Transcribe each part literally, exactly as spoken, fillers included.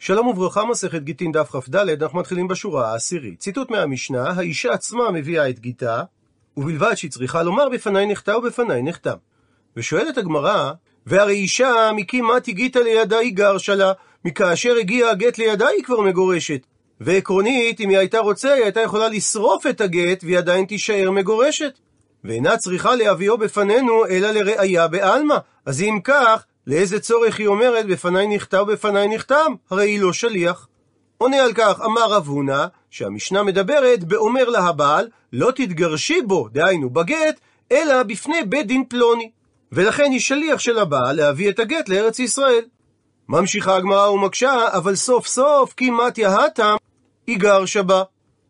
שלום וברכה, מסכת גיטין דף כד, אנחנו מתחילים בשורה העשירית. ציטוט מהמשנה, האישה עצמה מביאה את גיטה, ובלבד שהיא צריכה לומר בפני נחתה ובפני נחתם. ושואלת הגמרא, והרי אישה מקימת היא גיטה לידה היא גרשלה, מכאשר הגיע הגט לידה היא כבר מגורשת. ועקרונית, אם היא הייתה רוצה, היא הייתה יכולה לשרוף את הגט, והיא עדיין תישאר מגורשת. ואינה צריכה להביאו בפנינו, אלא לראיה בעלמה. אז אם כך, לאיזה צורך היא אומרת, בפני נכתב ובפני נחתם? הרי היא לא שליח. עונה על כך, אמר רב הונא, שהמשנה מדברת, באומר לה הבעל, לא תתגרשי בו, דהיינו בגט, אלא בפני בית דין פלוני. ולכן היא שליח של הבעל להביא את הגט לארץ ישראל. ממשיכה הגמרא ומקשה, אבל סוף סוף, כמעט יהתם, היא גרשה בה.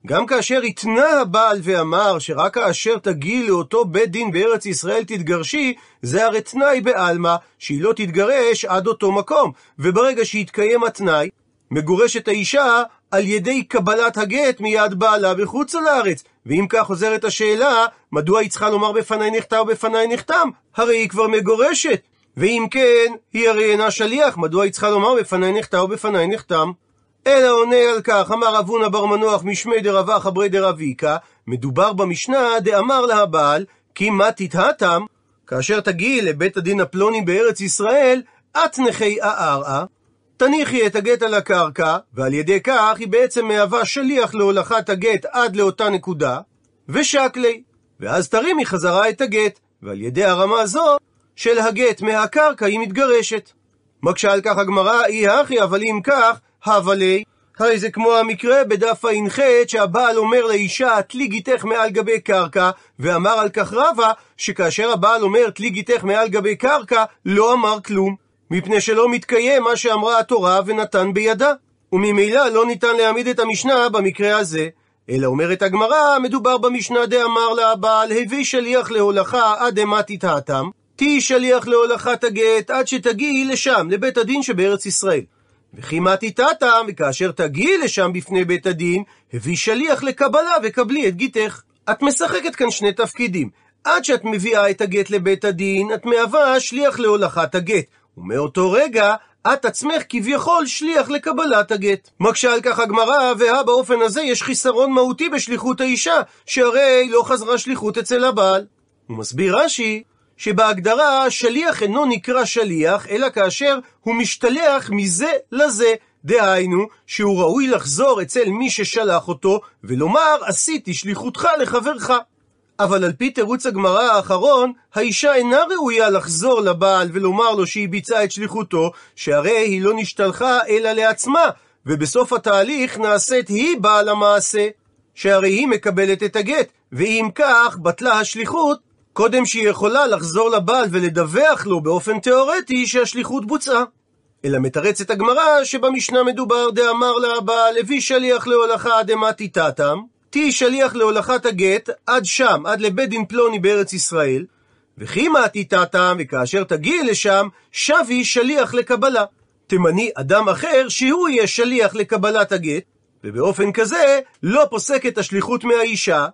גם כאשר התנה הבעל ואמר שרק כאשר תגיעי לאותו בית דין בארץ ישראל תתגרשי, זה הרי תנאי בעלמה שהיא לא תתגרש עד אותו מקום, וברגע שהתקיים התנאי, מגורשת האישה על ידי קבלת הגט מיד בעלה בחוץ לארץ. ואם כך חוזרת השאלה, מדוע היא צריכה לומר בפני נחתה ובפני נחתם? הרי היא כבר מגורשת. ואם כן, היא הרי אינה שליח, מדוע היא צריכה לומר בפני נחתה ובפני נחתם? אלא עונה על כך, אמר רב הונא בר מנוח משמי דרבה חברי דרביקה, מדובר במשנה דאמר לה הבעל, כי מה תתהתם, כאשר תגיעי לבית הדין הפלוני בארץ ישראל, את נכי ארעה, תניחי את הגט על הקרקע, ועל ידי כך היא בעצם מהווה שליח להולכת הגט עד לאותה נקודה, ושקלי, ואז תרימי חזרה את הגט, ועל ידי הרמה זו של הגט מהקרקע היא מתגרשת. מקשה על כך הגמרא, אי הכי, אבל אם כך, הבלי, הרי זה כמו המקרה בדף האינחת שהבעל אומר לאישה תלי גיתך מעל גבי קרקע, ואמר על כך רבה שכאשר הבעל אומר תלי גיתך מעל גבי קרקע לא אמר כלום, מפני שלא מתקיים מה שאמרה התורה ונתן בידה, וממילא לא ניתן להעמיד את המשנה במקרה הזה. אלא אומרת הגמרא, מדובר במשנה דאמר לה הבעל, הביא שליח להולכה עד מה תתהתם, תהי שליח להולכת הגט עד שתגיעי לשם לבית הדין שבארץ ישראל. וכי מה תתהתם, וכאשר תגיעי לשם בפני בית הדין, הביא שליח לקבלה וקבלי את גיתך. את משחקת כאן שני תפקידים. עד שאת מביאה את הגט לבית הדין, את מהווה שליח להולכת הגט. ומאותו רגע, את עצמך כביכול שליח לקבלת הגט. מקשה על כך הגמרא, ובאופן הזה יש חיסרון מהותי בשליחות האישה, שהרי לא חזרה שליחות אצל הבעל. הוא מסביר רש"י, שבהגדרה שליח אינו נקרא שליח, אלא כאשר הוא משתלח מזה לזה, דהיינו שהוא ראוי לחזור אצל מי ששלח אותו, ולומר עשיתי שליחותך לחברך. אבל על פי תירוץ הגמרא האחרון, האישה אינה ראויה לחזור לבעל ולומר לו שהיא ביצעה את שליחותו, שהרי היא לא נשתלחה אלא לעצמה, ובסוף התהליך נעשית היא בעל המעשה, שהרי היא מקבלת את הגט, ואם כך בטלה השליחות, קודם שהיא יכולה לחזור לבעל ולדווח לו באופן תיאורטי שהשליחות בוצעה. אלא מתרצת הגמרא שבמשנה מדובר דאמר לה הבעל, הביא שליח להולכה עד מה תתהתם, תהי שליח להולכת הגט עד שם, עד לבית דין פלוני בארץ ישראל, וכי מה תתהתם, וכאשר תגיעי לשם, שבי שליח לקבלה. תמני אדם אחר שהוא יהיה שליח לקבלת הגט, ובאופן כזה לא פוסקת השליחות מהאישה,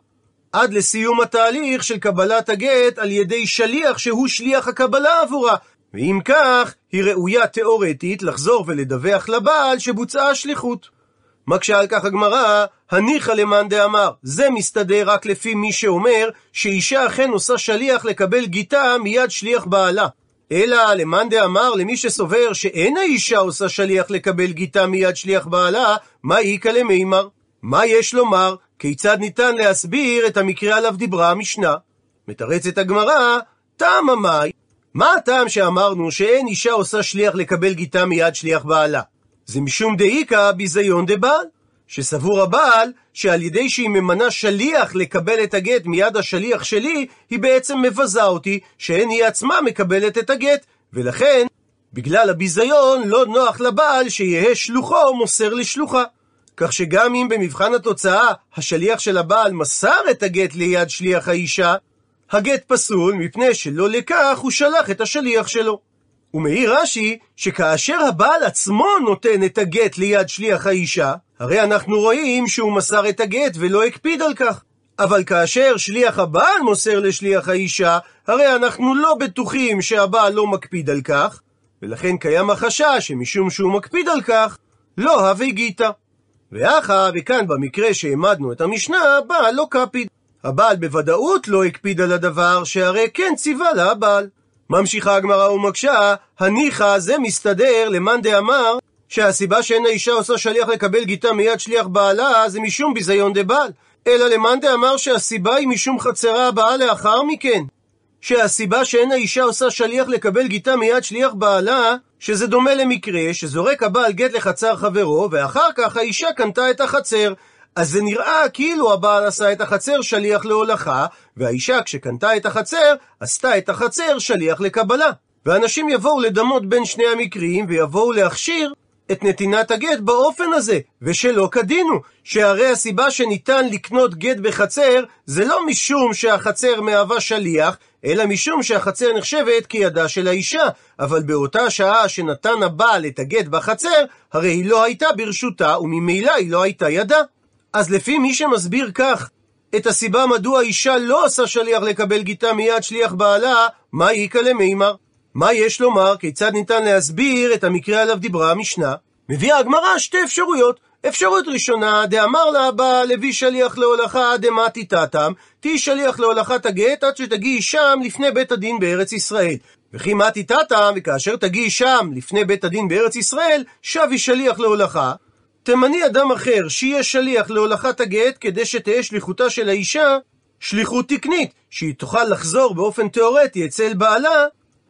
עד לסיום התהליך של קבלת הגט על ידי שליח שהוא שליח הקבלה עבורה, ואם כך היא ראויה תיאורטית לחזור ולדווח לבעל שבוצעה השליחות. מקשה על כך הגמרא, הניחא למאן דאמר, זה מסתדר רק לפי מי שאומר שאישה אכן עושה שליח לקבל גיטה מיד שליח בעלה. אלא למאן דאמר, למי שסובר שאין האישה עושה שליח לקבל גיטה מיד שליח בעלה, מה איכא למימר? מה יש לומר? כיצד ניתן להסביר את המקרה עליו דיברה המשנה? מתרצת הגמרא, טעם המאי, מה הטעם שאמרנו שאין אישה עושה שליח לקבל גיטה מיד שליח בעלה? זה משום דאיקה ביזיון דבעל, שסבור הבעל שעל ידי שהיא ממנה שליח לקבל את הגט מיד השליח שלי, היא בעצם מבזה אותי שאין היא עצמה מקבלת את הגט, ולכן בגלל הביזיון לא נוח לבעל שיהיה שלוחו מוסר לשלוחה. כך שגם אם במבחן התוצאה השליח של הבעל מסר את הגט ליד שליח האישה, הגט פסול מפני שלא לכך הוא שלח את השליח שלו. ומעיר רש"י שכאשר הבעל עצמו נותן את הגט ליד שליח האישה, הרי אנחנו רואים שהוא מסר את הגט ולא הקפיד על כך. אבל כאשר שליח הבעל מוסר לשליח האישה, הרי אנחנו לא בטוחים שהבעל לא מקפיד על כך, ולכן קיים החשש שמשום שהוא מקפיד על כך, לא הווי גיטה. ואחר, וכאן במקרה שהעמדנו את המשנה, הבעל לא קפיד. הבעל בוודאות לא הקפיד על הדבר, שהרי כן ציווה לה הבעל. ממשיכה הגמרא ומקשה, הניחה זה מסתדר למאן דאמר, שהסיבה שאין האישה עושה שליח לקבל גיטה מיד שליח בעלה, זה משום ביזיון דבעל. אלא למאן דאמר שהסיבה היא משום חצרה הבאה לאחר מכן. שהסיבה שאין האישה עושה שליח לקבל גיטה מיד שליח בעלה, שזה דומה למקרה שזורק הבעל גט לחצר חברו, ואחר כך האישה קנתה את החצר. אז זה נראה כאילו הבעל עשה את החצר שליח להולכה, והאישה כשקנתה את החצר, עשתה את החצר שליח לקבלה. ואנשים יבואו לדמות בין שני המקרים, ויבואו להכשיר את נתינת הגט באופן הזה, ושלא קדינו, שהרי הסיבה שניתן לקנות גט בחצר, זה לא משום שהחצר מהווה שליח, אלא משום שהחצר נחשבת כידה של האישה, אבל באותה שעה שנתן הבעל את הגט בחצר, הרי היא לא הייתה ברשותה, וממילא היא לא הייתה ידה. אז לפי מי שמסביר כך, את הסיבה מדוע האישה לא עשה שליח לקבל גיטה מיד שליח בעלה, מה ייקה למימר? מה יש לומר? כיצד ניתן להסביר את המקרה עליו דיברה המשנה? מביאה הגמרא שתי אפשרויות. אפשרות ראשונה, דאמר לה הבעל, הביא שליח להולכה דמתי תתם, תהי שליח להולכת הגט עד שתגיעי שם לפני בית הדין בארץ ישראל. וכי מתי תתם, וכאשר תגיעי שם לפני בית הדין בארץ ישראל, שבי שליח להולכה. תמני אדם אחר שיהיה שליח להולכת הגט כדי שתהיה שליחותה של האישה, שליחות תקנית, שהיא תוכל לחזור באופן תיאורטי אצל בעלה,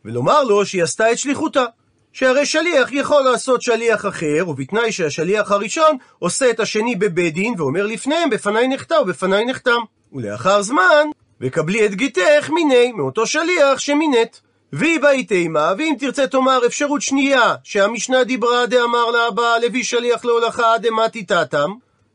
ולומר לו שהיא עשתה את שליחותה. שהרי שליח יכול לעשות שליח אחר, ובתנאי שהשליח הראשון עושה את השני בבית דין, ואומר לפניהם בפני נחתה ובפני נחתם. ולאחר זמן, וקבלי את גיתך מיני, מאותו שליח שמינית. והיא בית אימה, ואם תרצה תאמר אפשרות שנייה, שהמשנה דיברה דאמר לה הבעל, הביא שליח להולכה דמתי תתם,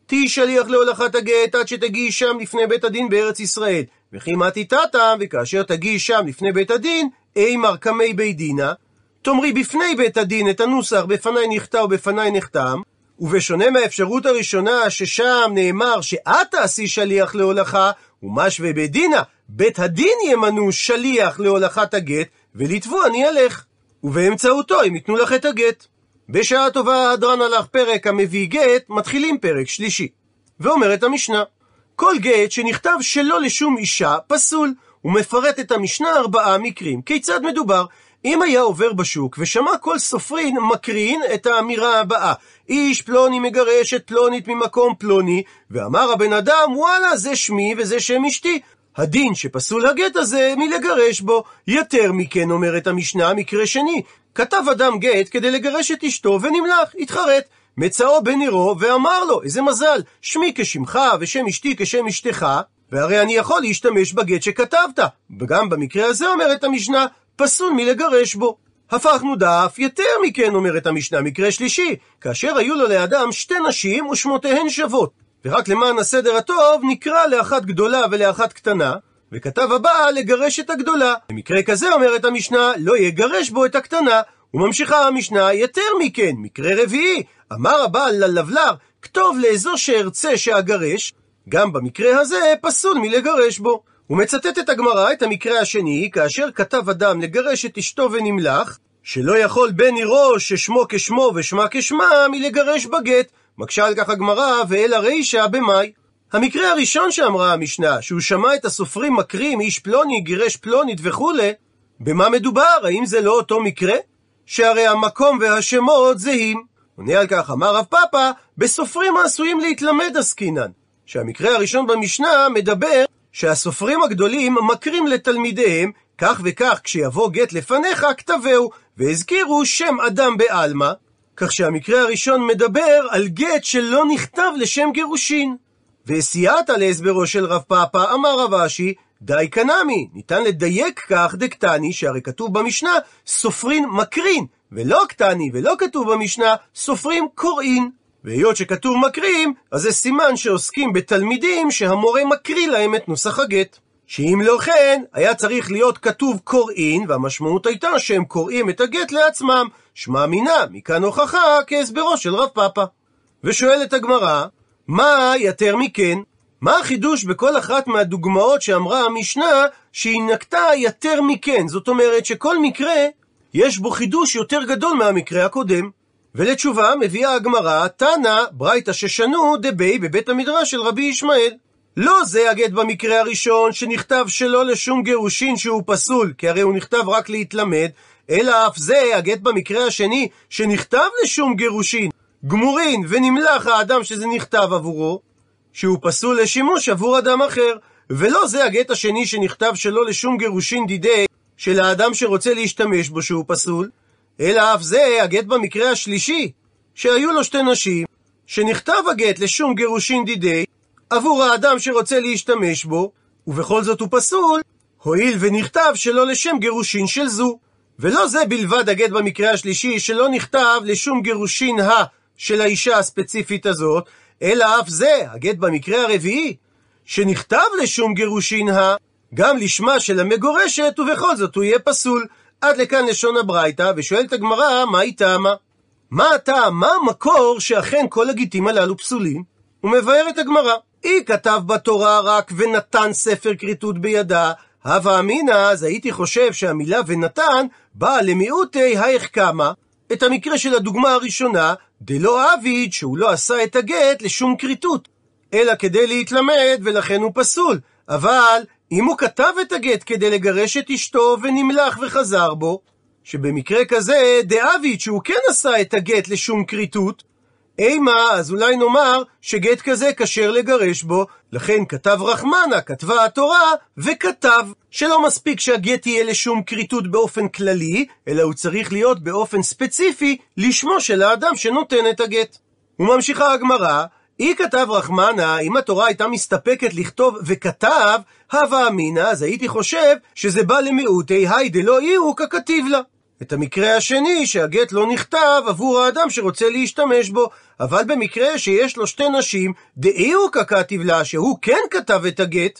תהי שליח להולכת הגט עד שתגיעי שם לפני בית הדין בארץ ישראל. וכי מתי תתם, וכאשר תגיעי שם לפני בית הדין, אימר קמי בית דינה, תאמרי בפני בית הדין את הנוסח בפני נחתה ובפני נחתם, ובשונה מהאפשרות הראשונה ששם נאמר שאת תעשי שליח להולכה, ומשווה בית דינה, בית הדין ימנו שליח להולכת הגט, ולתבוע אני אלך, ובאמצעותו הם יתנו לך את הגט. בשעה טובה הדרן הלך פרק המביא גט, מתחילים פרק שלישי. ואומרת המשנה, כל גט שנכתב שלא לשום אישה פסול, ומפרט את המשנה ארבעה מקרים. כיצד מדובר? אם היה עובר בשוק ושמע כל סופרין מקרין את האמירה הבאה, איש פלוני מגרש את פלונית ממקום פלוני, ואמר הבן אדם, וואלה זה שמי וזה שם אשתי, הדין שפסול הגט הזה מלגרש בו. יותר מכן אומרת המשנה, מקרה שני, כתב אדם גט כדי לגרש את אשתו ונמלך, התחרט, מצאו בנירו ואמר לו, איזה מזל, שמי כשמך ושם אשתי כשם אשתך, והרי אני יכול להשתמש בגט שכתבת. וגם במקרה הזה אומרת המשנה, פסול מלגרש בו. הפכנו דף, יותר מכן אומרת המשנה, מקרה שלישי, כאשר היו לו לאדם שתי נשים ושמותיהן שוות, ורק למען הסדר הטוב נקרא לאחת גדולה ולאחת קטנה, וכתב הבא לגרש את הגדולה. במקרה כזה אומרת המשנה, לא יגרש בו את הקטנה. וממשיכה המשנה, יותר מכן, מקרה רביעי, אמר הבעל ללבלר, כתוב לאזו שארצה שאגרש, גם במקרה הזה פסול מלגרש בו. ומצטט את הגמרא את המקרה השני, כאשר כתב אדם לגרש את אשתו ונמלך, שלא יכול בן עירו ששמו כשמו ושמה כשמה מלגרש בגט. מקשה על כך הגמרא, ואל הרישה במאי. המקרה הראשון שאמרה המשנה, שהוא שמע את הסופרים מקרים, איש פלוני גירש פלונית וכו', במה מדובר? האם זה לא אותו מקרה? שהרי המקום והשמות זהים. עונה על כך אמר רב פאפה, בסופרים העשויים להתלמד עסקינן. שהמקרה הראשון במשנה מדבר שהסופרים הגדולים מקרים לתלמידיהם, כך וכך כשיבוא גט לפניך כתבהו, והזכירו שם אדם באלמה, כך שהמקרה הראשון מדבר על גט שלא נכתב לשם גירושין. וסייעת להסברו של רב פאפה, אמר רב אשי, די קנמי, ניתן לדייק כך דקטני, שהרי כתוב במשנה סופרין מקרין, ולא קטני, ולא כתוב במשנה סופרים קוראין. והיות שכתוב מקרים, אז זה סימן שעוסקים בתלמידים שהמורה מקריא להם את נוסח הגט. שאם לא כן, היה צריך להיות כתוב קוראין, והמשמעות הייתה שהם קוראים את הגט לעצמם, שמה מינה, מכאן הוכחה כהסברו של רב פאפה. ושואלת הגמרא, מה יותר מכן? מה החידוש בכל אחת מהדוגמאות שאמרה המשנה שהיא נקטה יותר מכן? זאת אומרת שכל מקרה יש בו חידוש יותר גדול מהמקרה הקודם. ולתשובה מביאה הגמרא, תנא ברייתא ששנו דבי בבית המדרש של רבי ישמעאל. לא זה הגט במקרה הראשון שנכתב שלא לשום גירושין שהוא פסול, כי הרי הוא נכתב רק להתלמד, אלא אף זה הגט במקרה השני שנכתב לשום גירושין, גמורין, ונמלח האדם שזה נכתב עבורו, שהוא פסול לשימוש עבור אדם אחר. ולא זה הגט השני שנכתב שלא לשום גירושין דידי של האדם שרוצה להשתמש בו שהוא פסול, אלא אף זה הגט במקרה השלישי, שהיו לו שתי נשים, שנכתב הגט לשום גירושין דידי עבור האדם שרוצה להשתמש בו, ובכל זאת הוא פסול, הועיל ונכתב שלא לשם גירושין של זו. ולא זה בלבד הגט במקרה השלישי שלא נכתב לשום גירושין ה של האישה הספציפית הזאת, אלא אף זה הגט במקרה הרביעי, שנכתב לשום גירושין ה, גם לשמה של המגורשת, ובכל זאת הוא יהיה פסול. עד לכאן לשון הברייתא, ושואלת הגמרא, מה היא טעמה? מה הטעם? מה המקור שאכן כל הגיטים הללו פסולים? הוא מבאר את הגמרא. היא כתב בתורה רק ונתן ספר כריתות בידה, הווה אמינא, אז הייתי חושב שהמילה ונתן באה למיעוטי ההחכמה, את המקרה של הדוגמה הראשונה, דלא עביד, שהוא לא עשה את הגט לשום כריתות, אלא כדי להתלמד, ולכן הוא פסול. אבל אם הוא כתב את הגט כדי לגרש את אשתו ונמלח וחזר בו, שבמקרה כזה דאביד שהוא כן עשה את הגט לשום כריתות, אימה, אז אולי נאמר שגט כזה כשר לגרש בו, לכן כתב רחמנה, כתבה התורה, וכתב שלא מספיק שהגט יהיה לשום כריתות באופן כללי, אלא הוא צריך להיות באופן ספציפי לשמו של האדם שנותן את הגט. וממשיכה הגמרא, היא כתב רחמנה, אם התורה הייתה מסתפקת לכתוב וכתב, הווה אמינא, אז הייתי חושב שזה בא למיעוטי היי דלא איהו ככתיב לה. את המקרה השני שהגט לא נכתב עבור האדם שרוצה להשתמש בו, אבל במקרה שיש לו שתי נשים, דאיהו ככתיב לה, שהוא כן כתב את הגט,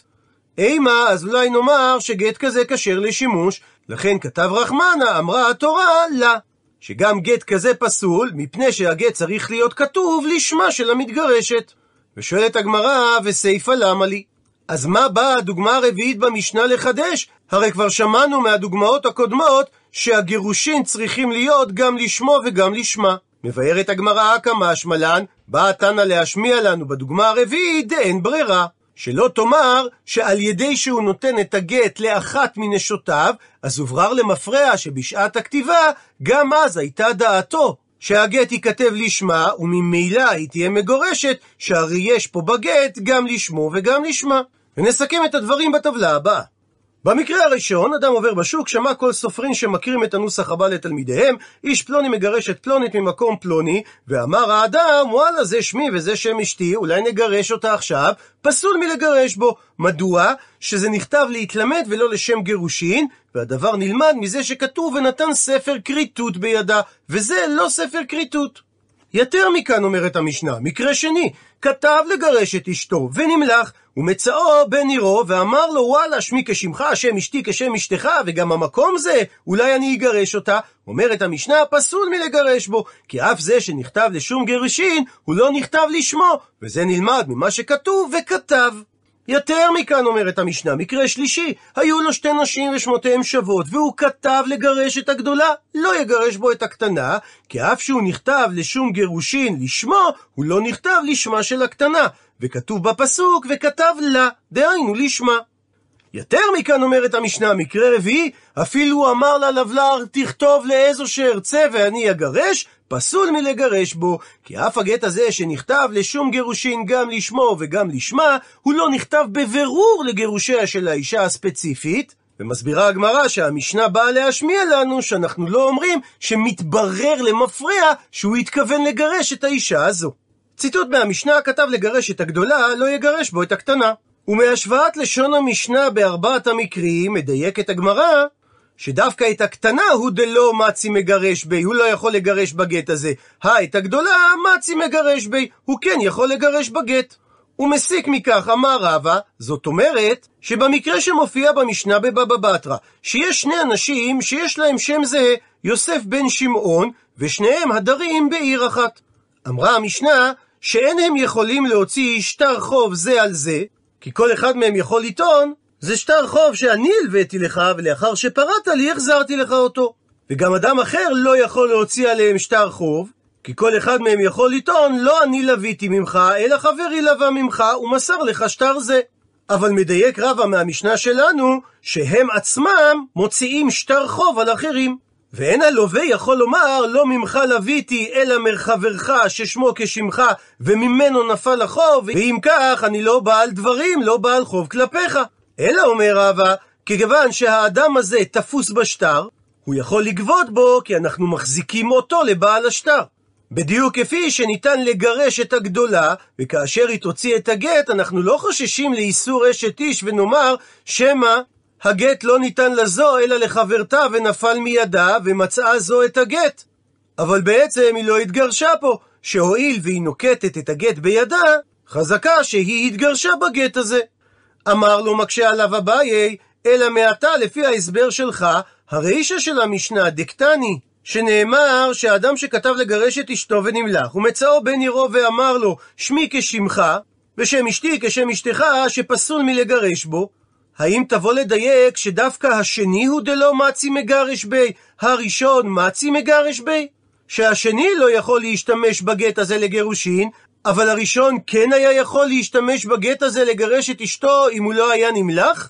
אימה, אז אולי נאמר שגט כזה כשר לשימוש, לכן כתב רחמנה, אמרה התורה לה. שגם גט כזה פסול, מפני שהגט צריך להיות כתוב לשמה של המתגרשת. ושואלת הגמרא, וסייפה למה לי? אז מה באה הדוגמה הרביעית במשנה לחדש? הרי כבר שמענו מהדוגמאות הקודמות שהגירושין צריכים להיות גם לשמו וגם לשמה. מבארת הגמרא, כמה השמלן, באה תנא להשמיע לנו בדוגמה הרביעית דאין ברירה, שלא תאמר שעל ידי שהוא נותן את הגט לאחת מנשותיו, אז הוברר למפרע שבשעת הכתיבה גם אז הייתה דעתו שהגט ייכתב לשמה, וממילא היא תהיה מגורשת, שהרי יש פה בגט גם לשמו וגם לשמה. ונסכם את הדברים בטבלה הבאה. במקרה הראשון, אדם עובר בשוק, שמע כל סופרים שמכירים את הנוסח הבא לתלמידיהם, איש פלוני מגרש את פלונית ממקום פלוני, ואמר האדם, וואלה, זה שמי וזה שם אשתי, אולי נגרש אותה עכשיו, פסול מלגרש בו. מדוע? שזה נכתב להתלמד ולא לשם גירושין, והדבר נלמד מזה שכתוב ונתן ספר כריתות בידה, וזה לא ספר כריתות. יותר מכאן אומרת המשנה, מקרה שני, כתב לגרש את אשתו ונמלח, ומצאו בן עירו ואמר לו, וואלה, שמי כשמך, השם אשתי כשם אשתך, וגם המקום זה, אולי אני אגרש אותה. אומרת המשנה, פסול מלגרש בו, כי אף זה שנכתב לשום גירושין הוא לא נכתב לשמו, וזה נלמד ממה שכתוב וכתב. יותר מכאן אומרת המשנה, מקרה שלישי, היו לו שתי נשים ושמותיהם שוות, והוא כתב לגרש את הגדולה, לא יגרש בו את הקטנה, כי אף שהוא נכתב לשום גירושין לשמו, הוא לא נכתב לשמה של הקטנה, וכתוב בפסוק וכתב לה, דהיינו לשמה. יותר מכאן אומרת המשנה, מקרה רביעי, אפילו אמר ללבלר, תכתוב לאיזו שארצה ואני אגרש, פסול מלגרש בו, כי אף הגט הזה שנכתב לשום גירושין גם לשמו וגם לשמה, הוא לא נכתב בבירור לגירושיה של האישה הספציפית, ומסבירה הגמרא שהמשנה באה להשמיע לנו שאנחנו לא אומרים שמתברר למפרע שהוא התכוון לגרש את האישה הזו. ציטוט מהמשנה, כתב לגרש את הגדולה, לא יגרש בו את הקטנה. ומהשוואת לשון המשנה בארבעת המקרים, מדייקת הגמרא, שדווקא את הקטנה הוא דלא מצי מגרש בי, הוא לא יכול לגרש בגט הזה. הא, את הגדולה מצי מגרש בי, הוא כן יכול לגרש בגט. הוא מסיק מכך, אמר רבה, זאת אומרת, שבמקרה שמופיע במשנה בבבא בתרא, שיש שני אנשים שיש להם שם זהה, יוסף בן שמעון, ושניהם הדרים בעיר אחת. אמרה המשנה, שאין הם יכולים להוציא שטר חוב זה על זה, כי כל אחד מהם יכול לטעון, זה שטר חוב שאני הלוויתי לך, ולאחר שפרעת לי, החזרתי לך אותו. וגם אדם אחר לא יכול להוציא עליהם שטר חוב, כי כל אחד מהם יכול לטעון, לא אני לביתי ממך, אלא חברי לבה ממך, ומסר לך שטר זה. אבל מדייק רבה מהמשנה שלנו, שהם עצמם מוציאים שטר חוב על אחרים. ואין הלווה יכול לומר, לא ממך לביתי, אלא מחברך ששמו כשמך, וממנו נפל החוב, ואם כך אני לא בעל דברים, לא בעל חוב כלפיך. אלא אומר רבה, כגוון שהאדם הזה תפוס בשטר, הוא יכול לגבות בו, כי אנחנו מחזיקים אותו לבעל השטר. בדיוק כפי שניתן לגרש את הגדולה, וכאשר היא תוציא את הגט, אנחנו לא חוששים לאיסור אשת איש ונאמר, שמה הגט לא ניתן לזו אלא לחברתה ונפל מידה ומצאה זו את הגט. אבל בעצם היא לא התגרשה פה, שהועיל והיא נוקטת את הגט בידה, חזקה שהיא התגרשה בגט הזה. אמר לו מקשה עליו אביי, אלא מעתה לפי ההסבר שלך, הראישה של המשנה דקטני, שנאמר שהאדם שכתב לגרש את אשתו ונמלך, ומצאו בן עירו ואמר לו, שמי כשמך, ושם אשתי כשם אשתך, שפסול מלגרש בו. האם תבוא לדייק שדווקא השני הוא דלא מצי מגרש בי, הראשון מצי מגרש בי? שהשני לא יכול להשתמש בגט הזה לגירושין, אבל הראשון כן היה יכול להשתמש בגט הזה לגרש את אשתו אם הוא לא היה נמלך?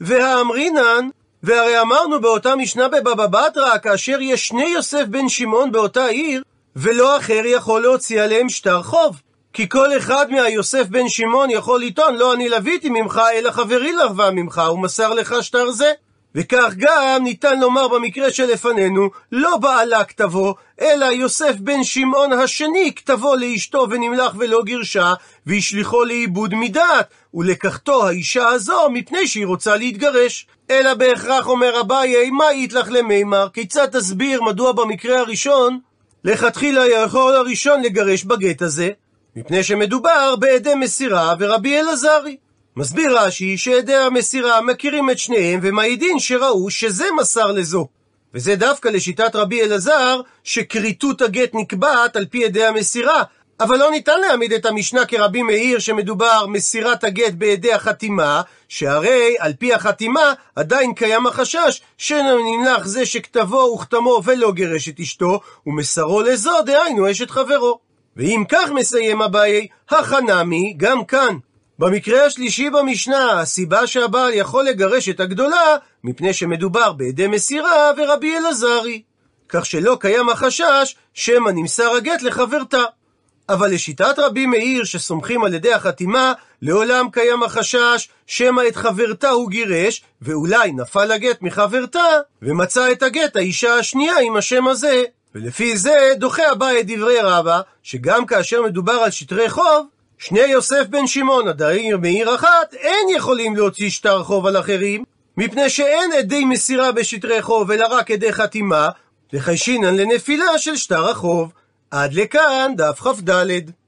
והאמרינן, והרי אמרנו באותה משנה בבבא בתרא, כאשר יש שני יוסף בן שמעון באותה עיר, ולא אחר יכול להוציא עליהם שטר חוב. כי כל אחד מהיוסף בן שמעון יכול לטעון, לא אני לביתי ממך, אלא חברי לבה ממך, ומסר לך שטר זה. וכך גם ניתן לומר במקרה שלפנינו, לא בעלה כתבו, אלא יוסף בן שמעון השני כתבו לאשתו ונמלך ולא גירשה, וישליחו לאיבוד מדעת, ולקחתו האישה הזו מפני שהיא רוצה להתגרש. אלא בהכרח אומר אביי, מה יתלך למימר? כיצד תסביר מדוע במקרה הראשון, לכתחילה יכול הראשון לגרש בגט הזה? מפני שמדובר בעדי מסירה ורבי אלעזרי. מסביר רש"י שעדי המסירה מכירים את שניהם ומעידים שראו שזה מסר לזו. וזה דווקא לשיטת רבי אלעזר שכריתות הגט נקבעת על פי עדי המסירה. אבל לא ניתן להעמיד את המשנה כרבי מאיר שמדובר מסירת הגט בעדי החתימה, שהרי על פי החתימה עדיין קיים החשש שנמלך זה שכתבו וכתמו ולא גרש את אשתו, ומסרו לזו דהיינו אשת חברו. ואם כך מסיים אביי, החנמי גם כאן. במקרה השלישי במשנה, הסיבה שהבעל יכול לגרש את הגדולה, מפני שמדובר בעדי מסירה ורבי אלעזרי. כך שלא קיים החשש שמא נמסר הגט לחברתה. אבל לשיטת רבי מאיר שסומכים על ידי החתימה, לעולם קיים החשש שמא את חברתה הוא גירש, ואולי נפל הגט מחברתה, ומצא את הגט האישה השנייה עם השם הזה. ולפי זה דוחה אביי את דברי רבה, שגם כאשר מדובר על שטרי חוב, שני יוסף בן שמעון עדיין מעיר אחת, אין יכולים להוציא שטר חוב על אחרים, מפני שאין עדי מסירה בשטרי חוב, אלא רק עדי חתימה, לחיישינן לנפילה של שטר החוב. עד לכאן דף כד.